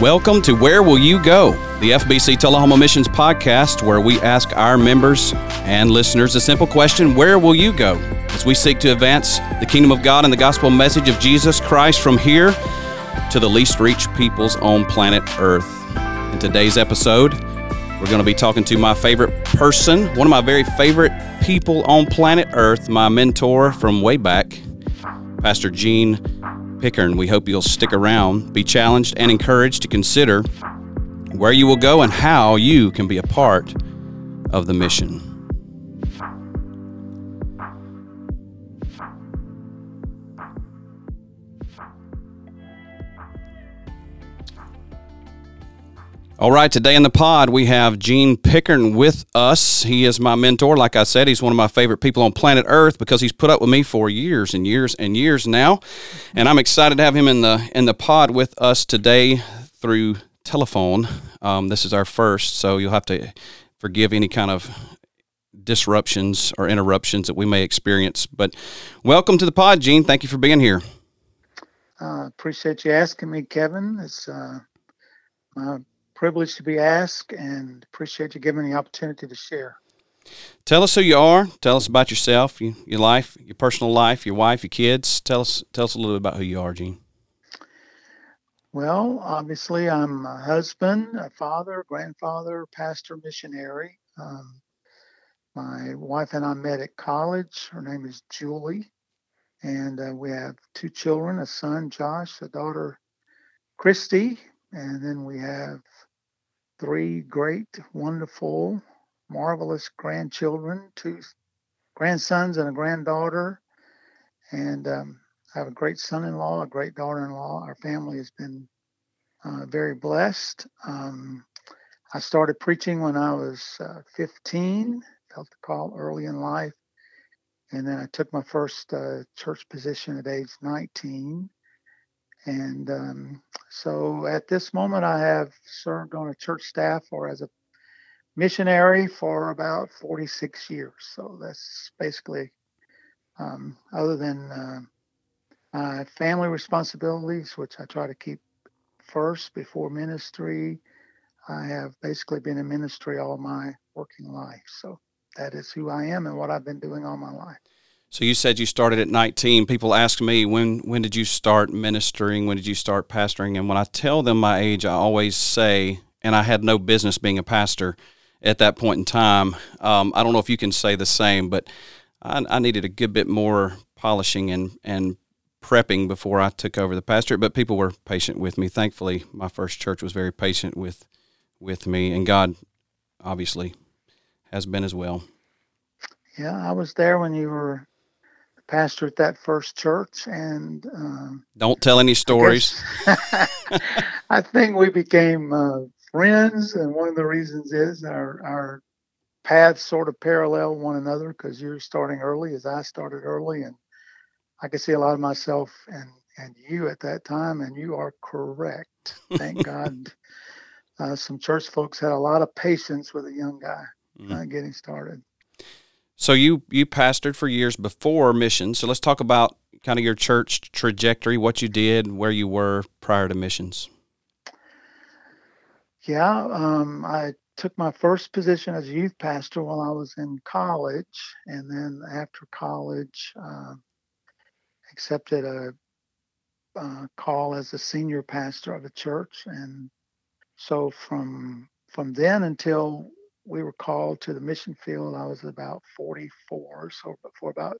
Welcome to Where Will You Go, the FBC Tullahoma Missions podcast, where we ask our members and listeners the simple question, where will you go? As we seek to advance the kingdom of God and the gospel message of Jesus Christ from here to the least reached peoples on planet Earth. In today's episode, we're going to be talking to my favorite person, one of my very favorite people on planet Earth, my mentor from way back, Pastor Gene Pickern. We hope you'll stick around, be challenged and encouraged to consider where you will go and how you can be a part of the mission. All right, today in the pod, we have Gene Pickern with us. He is my mentor. Like I said, he's one of my favorite people on planet Earth because he's put up with me for years and years and years now. And I'm excited to have him in the pod with us today through telephone. This is our first, so you'll have to forgive any kind of disruptions or interruptions that we may experience. But welcome to the pod, Gene. Thank you for being here. Appreciate you asking me, Kevin. It's my privilege to be asked, and appreciate you giving me the opportunity to share. Tell us who you are. Tell us about yourself, your life, your personal life, your wife, your kids. Tell us a little bit about who you are, Gene. Well, obviously, I'm a husband, a father, grandfather, pastor, missionary. My wife and I met at college. Her name is Julie, and we have two children: a son, Josh, a daughter, Christy, and then we have three great, wonderful, marvelous grandchildren, two grandsons and a granddaughter. And I have a great son-in-law, a great daughter-in-law. Our family has been very blessed. I started preaching when I was 15, felt the call early in life. And then I took my first church position at age 19. And so at this moment, I have served on a church staff or as a missionary for about 46 years. So that's basically, other than my family responsibilities, which I try to keep first before ministry, I have basically been in ministry all my working life. So that is who I am and what I've been doing all my life. So you said you started at 19. People ask me, when did you start ministering? When did you start pastoring? And when I tell them my age, I always say, and I had no business being a pastor at that point in time. I don't know if you can say the same, but I needed a good bit more polishing and prepping before I took over the pastorate. But people were patient with me. Thankfully, my first church was very patient with me, and God obviously has been as well. Yeah, I was there when you were pastor at that first church, and don't tell any stories. I think we became friends, and one of the reasons is our paths sort of parallel one another, because you're starting early as I started early, and I could see a lot of myself and you at that time, and you are correct. Thank God. Some church folks had a lot of patience with a young guy getting started. So you pastored for years before missions. So let's talk about kind of your church trajectory, what you did, where you were prior to missions. Yeah, I took my first position as a youth pastor while I was in college. And then after college, accepted a call as a senior pastor of a church. And so from then until we were called to the mission field, I was about 44. So for about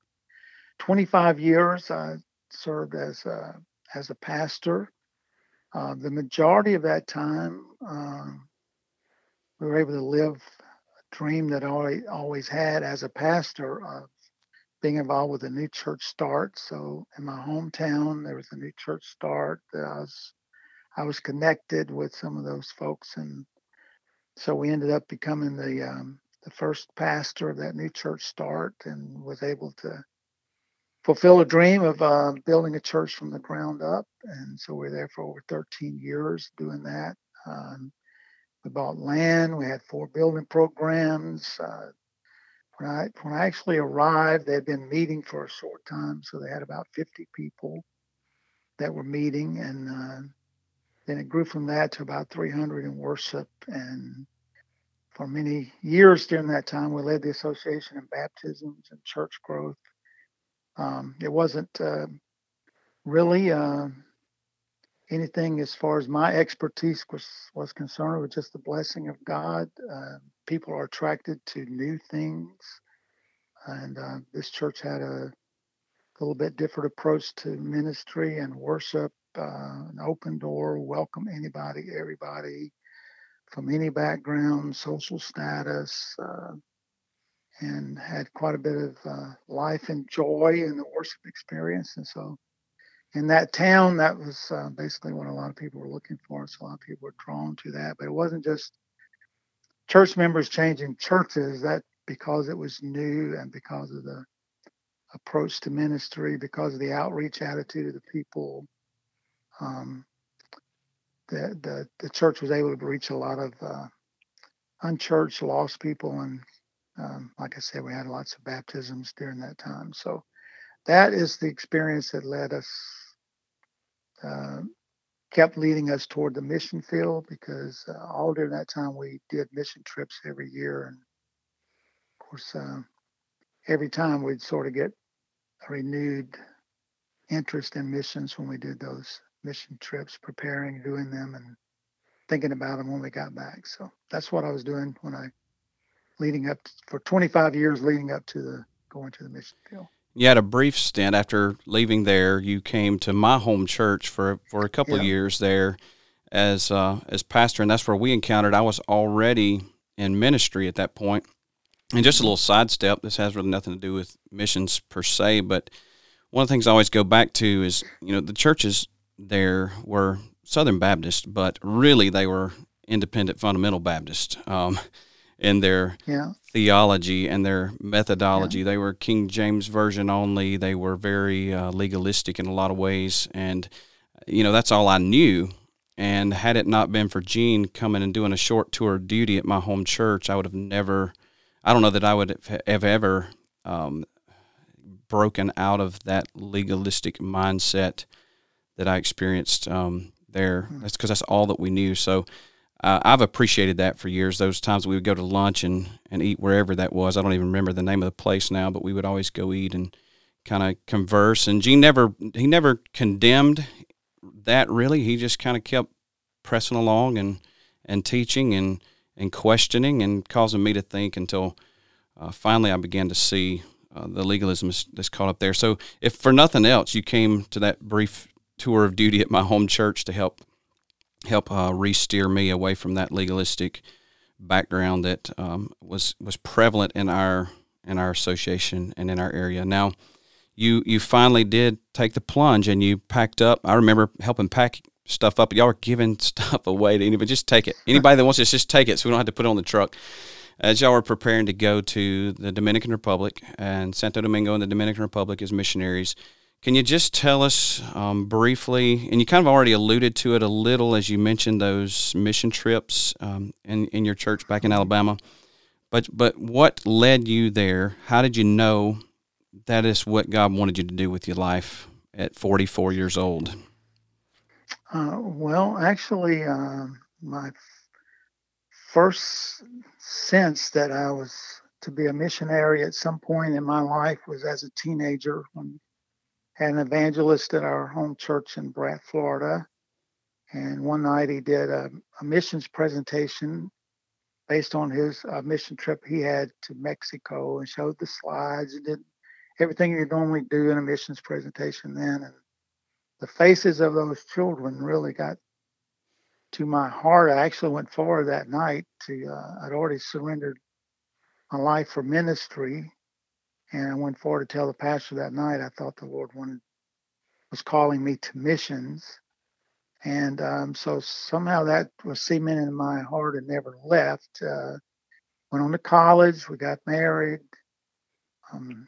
25 years, I served as a pastor. The majority of that time, we were able to live a dream that I always had as a pastor of being involved with a new church start. So in my hometown, there was a new church start. I was connected with some of those folks, and so we ended up becoming the first pastor of that new church start, and was able to fulfill a dream of building a church from the ground up. And so we were there for over 13 years doing that. We bought land. We had 4 building programs. When I actually arrived, they had been meeting for a short time. So they had about 50 people that were meeting, and Then it grew from that to about 300 in worship. And for many years during that time, we led the association in baptisms and church growth. It wasn't really anything as far as my expertise was concerned. It was just the blessing of God. People are attracted to new things. And this church had a little bit different approach to ministry and worship, an open door, welcome anybody, everybody, from any background, social status, and had quite a bit of life and joy in the worship experience. And so in that town, that was basically what a lot of people were looking for. So a lot of people were drawn to that. But it wasn't just church members changing churches. That because it was new and because of the approach to ministry, because of the outreach attitude of the people, the church was able to reach a lot of unchurched, lost people. And like I said, we had lots of baptisms during that time. So that is the experience that led us, kept leading us toward the mission field, because all during that time we did mission trips every year. And of course, every time we'd sort of get a renewed interest in missions when we did those mission trips, preparing, doing them, and thinking about them when we got back. So that's what I was doing for 25 years leading up to going to the mission field. You had a brief stint after leaving there. You came to my home church for a couple of years there as pastor, and that's where we encountered. I was already in ministry at that point. And just a little sidestep, this has really nothing to do with missions per se, but one of the things I always go back to is, you know, the churches there were Southern Baptist, but really they were independent fundamental Baptist in their theology and their methodology. Yeah. They were King James Version only. They were very legalistic in a lot of ways. And, you know, that's all I knew. And had it not been for Gene coming and doing a short tour of duty at my home church, I would have never... I don't know that I would have ever broken out of that legalistic mindset that I experienced there. That's because that's all that we knew. So I've appreciated that for years. Those times we would go to lunch and eat wherever that was. I don't even remember the name of the place now, but we would always go eat and kind of converse. And Gene never condemned that, really. He just kind of kept pressing along and teaching and questioning and causing me to think until finally I began to see the legalism that's caught up there. So if for nothing else, you came to that brief tour of duty at my home church to help re-steer me away from that legalistic background that was prevalent in our association and in our area. Now, you finally did take the plunge and you packed up. I remember helping pack stuff up. Y'all are giving stuff away to anybody. Just take it. Anybody that wants it, just take it so we don't have to put it on the truck. As y'all were preparing to go to the Dominican Republic and Santo Domingo and the Dominican Republic as missionaries, can you just tell us briefly, and you kind of already alluded to it a little as you mentioned those mission trips in your church back in Alabama, but what led you there? How did you know that is what God wanted you to do with your life at 44 years old? Well, actually, my first sense that I was to be a missionary at some point in my life was as a teenager. I had an evangelist at our home church in Bratt, Florida, and one night he did a missions presentation based on his mission trip he had to Mexico, and showed the slides and did everything you normally do in a missions presentation then. And the faces of those children really got to my heart. I actually went forward that night I'd already surrendered my life for ministry. And I went forward to tell the pastor that night, I thought the Lord was calling me to missions. And so somehow that was cemented in my heart and never left. Went on to college, we got married,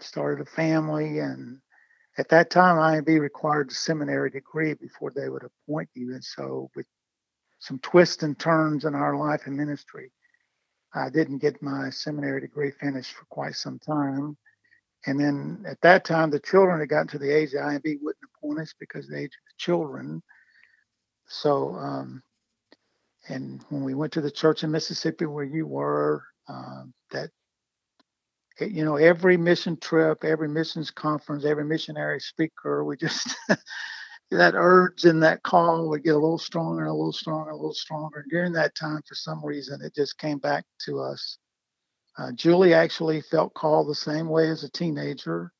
started a family, and at that time, IMB required a seminary degree before they would appoint you. And so with some twists and turns in our life and ministry, I didn't get my seminary degree finished for quite some time. And then at that time, the children had gotten to the age that IMB wouldn't appoint us because of the age of the children. So, and when we went to the church in Mississippi where you were, that, you know, every mission trip, every missions conference, every missionary speaker, we just, that urge and that call would get a little stronger and a little stronger, and a little stronger. And during that time, for some reason, it just came back to us. Julie actually felt called the same way as a teenager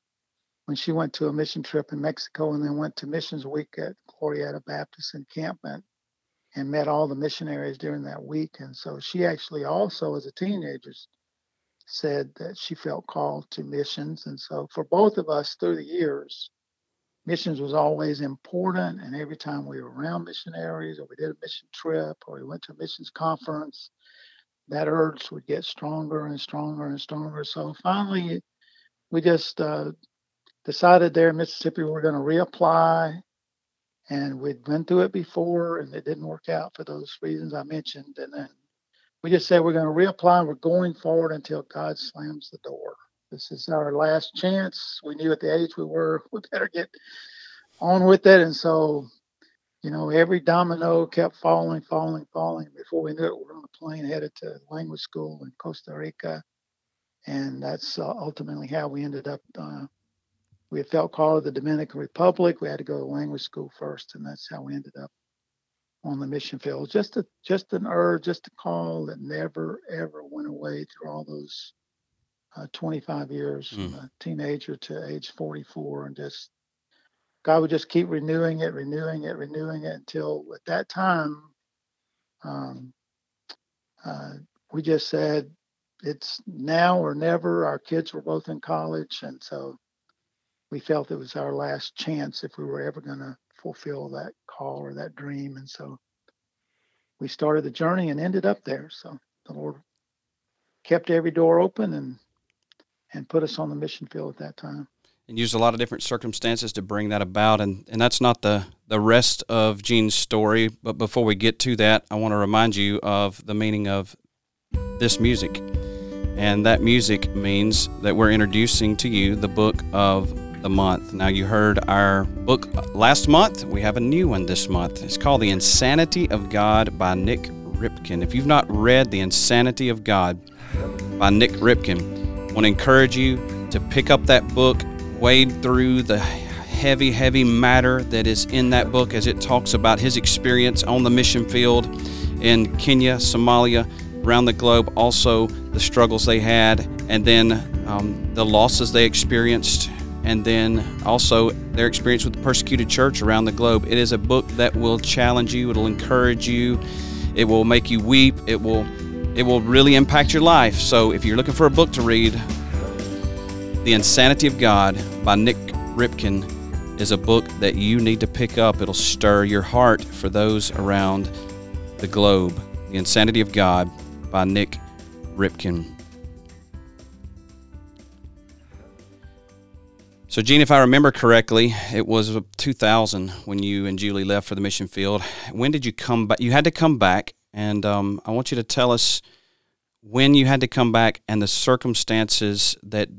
when she went to a mission trip in Mexico and then went to missions week at Glorieta Baptist Encampment and met all the missionaries during that week. And so she actually also, as a teenager, said that she felt called to missions. And so for both of us through the years, missions was always important. And every time we were around missionaries or we did a mission trip or we went to a missions conference, that urge would get stronger and stronger and stronger. So finally, we just decided there in Mississippi, we're going to reapply. And we'd been through it before, and it didn't work out for those reasons I mentioned. And then we just said, we're going to reapply. We're going forward until God slams the door. This is our last chance. We knew at the age we were, we better get on with it. And so, you know, every domino kept falling. Before we knew it, we were on a plane headed to language school in Costa Rica. And that's ultimately how we ended up. We had felt called to the Dominican Republic. We had to go to language school first, and that's how we ended up on the mission field. Just a call that never, ever went away through all those 25 years from a teenager to age 44, and just God would just keep renewing it until at that time we just said it's now or never. Our kids were both in college, and so we felt it was our last chance if we were ever going to fulfill that call or that dream. And so we started the journey and ended up there. So the Lord kept every door open and put us on the mission field at that time. And used a lot of different circumstances to bring that about. And that's not the rest of Gene's story. But before we get to that, I want to remind you of the meaning of this music. And that music means that we're introducing to you the book of the month. Now, you heard our book last month. We have a new one this month. It's called The Insanity of God by Nick Ripken. If you've not read The Insanity of God by Nick Ripken, I want to encourage you to pick up that book, wade through the heavy matter that is in that book as it talks about his experience on the mission field in Kenya, Somalia, around the globe, also the struggles they had, and then the losses they experienced, and then also their experience with the persecuted church around the globe. It is a book that will challenge you, it'll encourage you, it will make you weep, it will really impact your life. So if you're looking for a book to read, The Insanity of God by Nick Ripken is a book that you need to pick up. It'll stir your heart for those around the globe. The Insanity of God by Nick Ripken. So, Gene, if I remember correctly, it was 2000 when you and Julie left for the mission field. When did you come back? You had to come back, and I want you to tell us when you had to come back and the circumstances that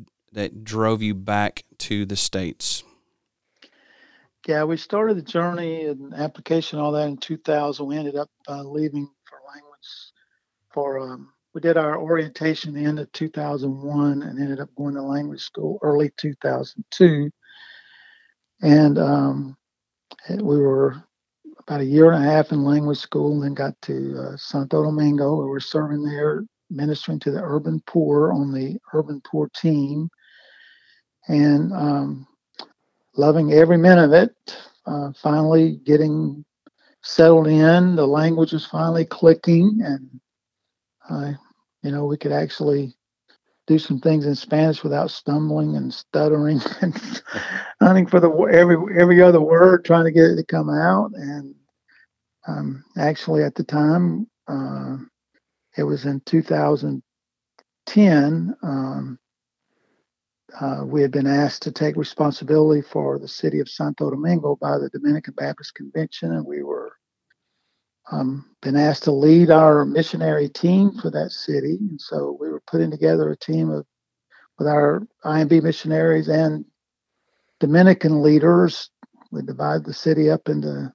drove you back to the States. Yeah, we started the journey and application, all that in 2000. We ended up leaving for language for we did our orientation the end of 2001 and ended up going to language school early 2002. And we were about a year and a half in language school and then got to Santo Domingo, where we were serving there, ministering to the urban poor on the urban poor team. And loving every minute of it, finally getting settled in. The language was finally clicking, and you know, we could actually do some things in Spanish without stumbling and stuttering and hunting for the every other word, trying to get it to come out. And actually, at the time, it was in 2010. We had been asked to take responsibility for the city of Santo Domingo by the Dominican Baptist Convention, and we were been asked to lead our missionary team for that city. And so we were putting together a team with our IMB missionaries and Dominican leaders. We divided the city up into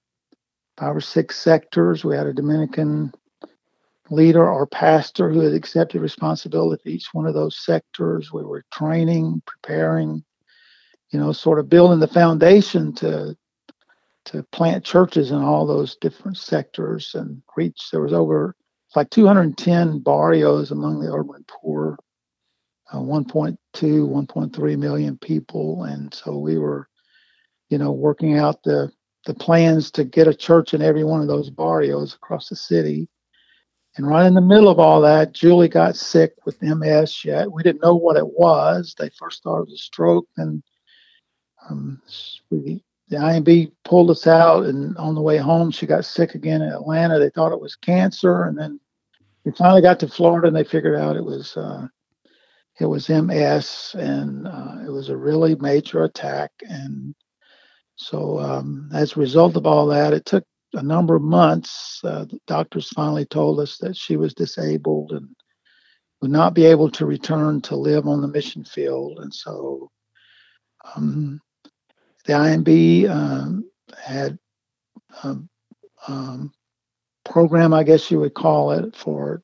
5 or 6 sectors. We had a Dominican leader or pastor who had accepted responsibility for each one of those sectors. We were training, preparing, sort of building the foundation to plant churches in all those different sectors and reach. There was over like 210 barrios among the urban poor, 1.2, 1.3 million people. And so we were, working out the plans to get a church in every one of those barrios across the city. And right in the middle of all that, Julie got sick with MS. Yet we didn't know what it was. They first thought it was a stroke, and the IMB pulled us out. And on the way home, she got sick again in Atlanta. They thought it was cancer, and then we finally got to Florida, and they figured out it was MS, and it was a really major attack. And so, as a result of all that, it took a number of months. The doctors finally told us that she was disabled and would not be able to return to live on the mission field. And so the IMB had a program, I guess you would call it, for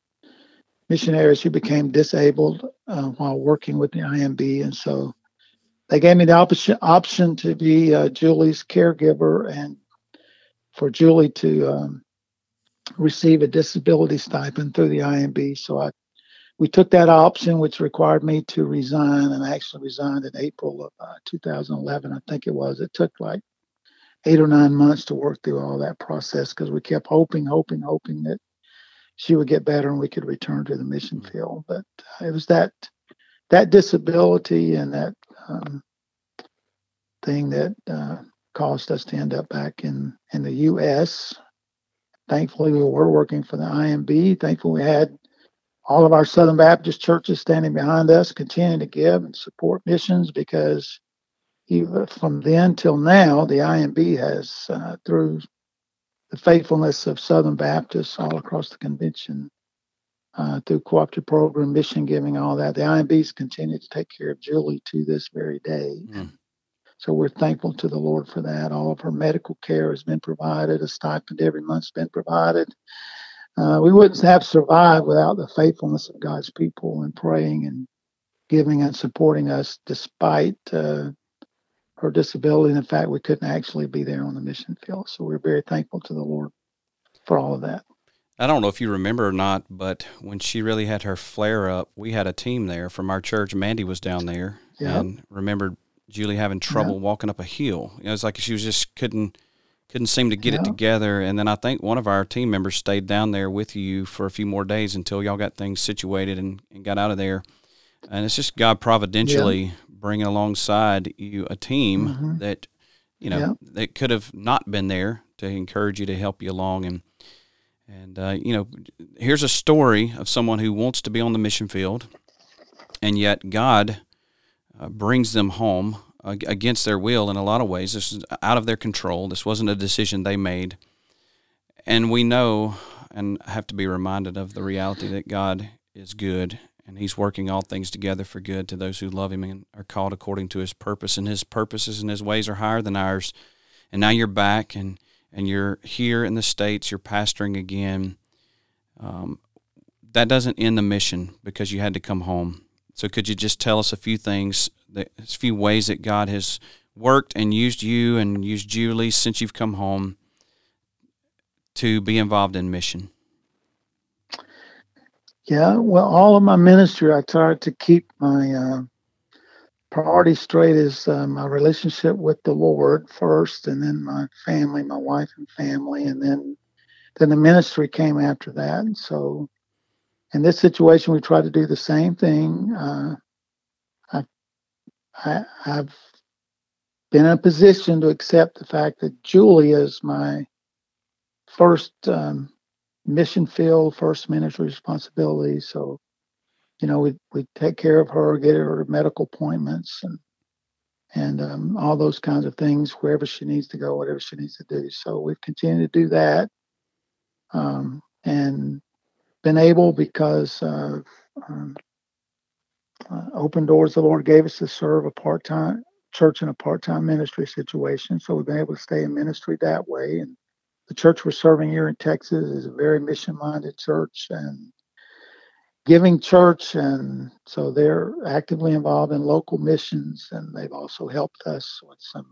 missionaries who became disabled while working with the IMB. And so they gave me the option to be Julie's caregiver and for Julie to receive a disability stipend through the IMB. So we took that option, which required me to resign, and I actually resigned in April of 2011, I think it was. It took like 8 or 9 months to work through all that process because we kept hoping that she would get better and we could return to the mission field. But it was that disability and that thing that caused us to end up back in the U.S. Thankfully, we were working for the IMB. Thankfully, we had all of our Southern Baptist churches standing behind us, continuing to give and support missions, because even from then till now, the IMB has, through the faithfulness of Southern Baptists all across the convention, through cooperative program, mission giving, all that, the IMB's continued to take care of Julie to this very day. Mm. So we're thankful to the Lord for that. All of her medical care has been provided. A stipend every month's been provided. We wouldn't have survived without the faithfulness of God's people and praying and giving and supporting us despite her disability. And in fact, we couldn't actually be there on the mission field. So we're very thankful to the Lord for all of that. I don't know if you remember or not, but when she really had her flare up, we had a team there from our church. Mandy was down there and remembered Julie having trouble walking up a hill. It's like she was just couldn't seem to get it together. And then I think one of our team members stayed down there with you for a few more days until y'all got things situated and got out of there. And it's just God providentially bringing alongside you a team that that could have not been there to encourage you, to help you along. And here's a story of someone who wants to be on the mission field, and yet God brings them home against their will in a lot of ways. This is out of their control. This wasn't a decision they made. And we know and have to be reminded of the reality that God is good, and he's working all things together for good to those who love him and are called according to his purpose. And his purposes and his ways are higher than ours. And now you're back and you're here in the States. You're pastoring again. That doesn't end the mission because you had to come home. So could you just tell us a few things, a few ways that God has worked and used you and used Julie since you've come home to be involved in mission? Yeah, well, all of my ministry, I tried to keep my priority straight is my relationship with the Lord first, and then my family, my wife and family, and then the ministry came after that. And so in this situation, we tried to do the same thing. I've been in a position to accept the fact that Julie is my first mission field, first ministry responsibility. So, we take care of her, get her medical appointments and all those kinds of things, wherever she needs to go, whatever she needs to do. So we've continued to do that. And been able, because of open doors the Lord gave us, to serve a part-time church in a part-time ministry situation. So we've been able to stay in ministry that way and the church we're serving here in Texas is a very mission-minded church and giving church, and so they're actively involved in local missions, and they've also helped us with some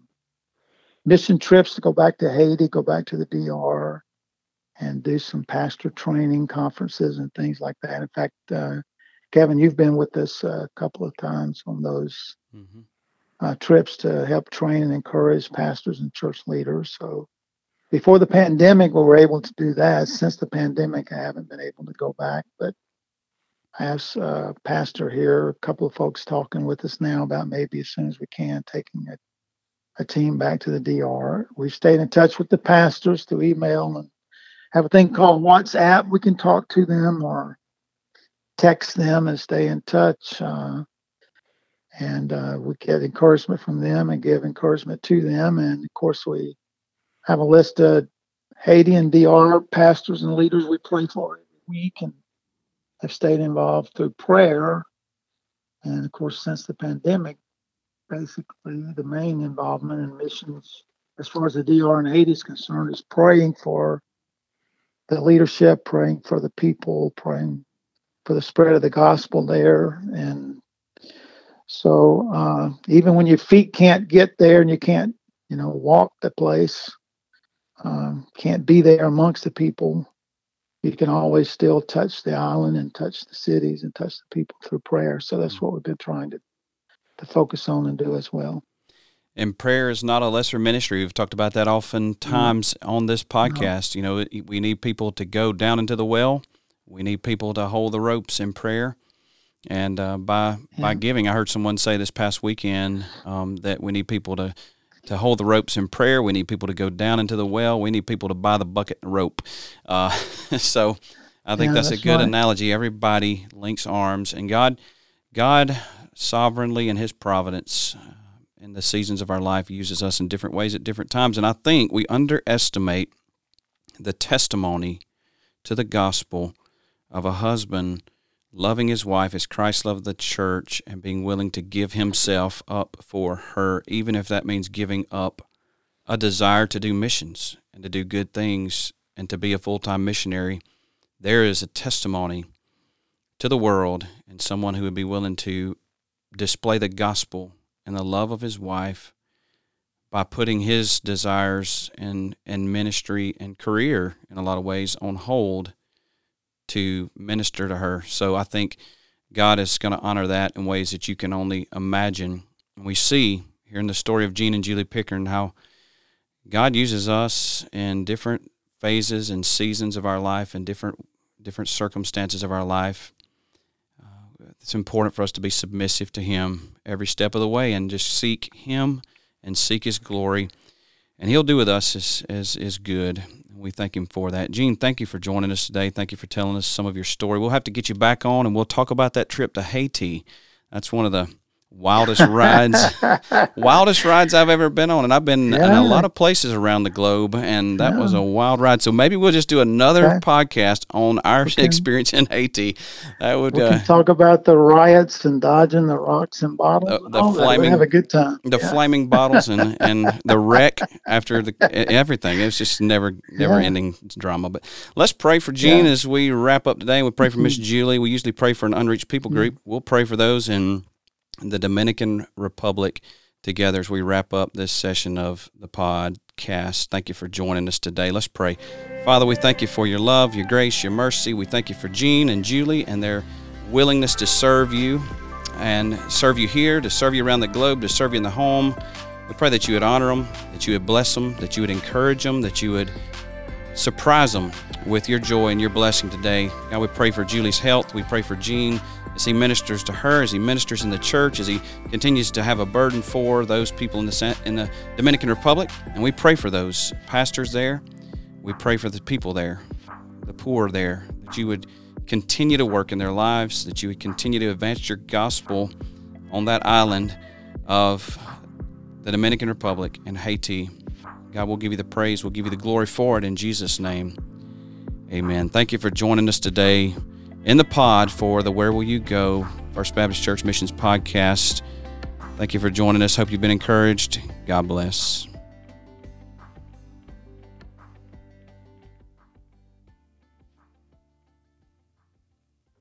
mission trips to go back to Haiti, go back to the DR, and do some pastor training conferences and things like that. In fact, Kevin, you've been with us a couple of times on those trips to help train and encourage pastors and church leaders. So before the pandemic, we were able to do that. Since the pandemic, I haven't been able to go back, but I have a pastor here, a couple of folks talking with us now about maybe as soon as we can, taking a team back to the DR. We've stayed in touch with the pastors through email and have a thing called WhatsApp. We can talk to them or text them and stay in touch. And we get encouragement from them and give encouragement to them. And of course, we have a list of Haiti and DR pastors and leaders we pray for every week, and have stayed involved through prayer. And of course, since the pandemic, basically the main involvement in missions, as far as the DR and Haiti is concerned, is praying for the leadership, praying for the people, praying for the spread of the gospel there. And so even when your feet can't get there and you can't, walk the place, can't be there amongst the people, you can always still touch the island and touch the cities and touch the people through prayer. So that's what we've been trying to focus on and do as well. And prayer is not a lesser ministry. We've talked about that oftentimes on this podcast. We need people to go down into the well. We need people to hold the ropes in prayer. And by giving, I heard someone say this past weekend that we need people to hold the ropes in prayer. We need people to go down into the well. We need people to buy the bucket and rope. So I think that's a good analogy. Everybody links arms. And God sovereignly in His providence in the seasons of our life uses us in different ways at different times. And I think we underestimate the testimony to the gospel of a husband loving his wife as Christ loved the church and being willing to give himself up for her, even if that means giving up a desire to do missions and to do good things and to be a full-time missionary. There is a testimony to the world and someone who would be willing to display the gospel and the love of his wife by putting his desires and ministry and career in a lot of ways on hold to minister to her. So I think God is going to honor that in ways that you can only imagine. And we see here in the story of Gene and Julie Pickern how God uses us in different phases and seasons of our life and different circumstances of our life. It's important for us to be submissive to Him every step of the way and just seek Him and seek His glory. And He'll do with us as is good. We thank Him for that. Gene, thank you for joining us today. Thank you for telling us some of your story. We'll have to get you back on, and we'll talk about that trip to Haiti. That's one of the wildest rides I've ever been on, and I've been in a lot of places around the globe, and that was a wild ride. So maybe we'll just do another podcast on our experience in Haiti. That would we can talk about the riots and dodging the rocks and bottles. We'll have a good time. The flaming bottles and the wreck after everything. It's just never ending drama. But let's pray for Gene as we wrap up today. We pray for Miss Julie. We usually pray for an unreached people group. We'll pray for those in the Dominican Republic together as we wrap up this session of the podcast. Thank you for joining us today. Let's pray. Father, we thank You for Your love, Your grace, Your mercy. We thank You for Gene and Julie and their willingness to serve You and serve You here, to serve You around the globe, to serve You in the home. We pray that You would honor them, that You would bless them, that You would encourage them, that You would surprise them with Your joy and Your blessing today. God, we pray for Julie's health. We pray for Gene as he ministers to her, as he ministers in the church, as he continues to have a burden for those people in the Dominican Republic. And we pray for those pastors there. We pray for the people there, the poor there, that You would continue to work in their lives, that You would continue to advance Your gospel on that island of the Dominican Republic and Haiti. God, we'll give You the praise. We'll give You the glory for it in Jesus' name. Amen. Thank you for joining us today in the pod for the Where Will You Go? First Baptist Church Missions Podcast. Thank you for joining us. Hope you've been encouraged. God bless.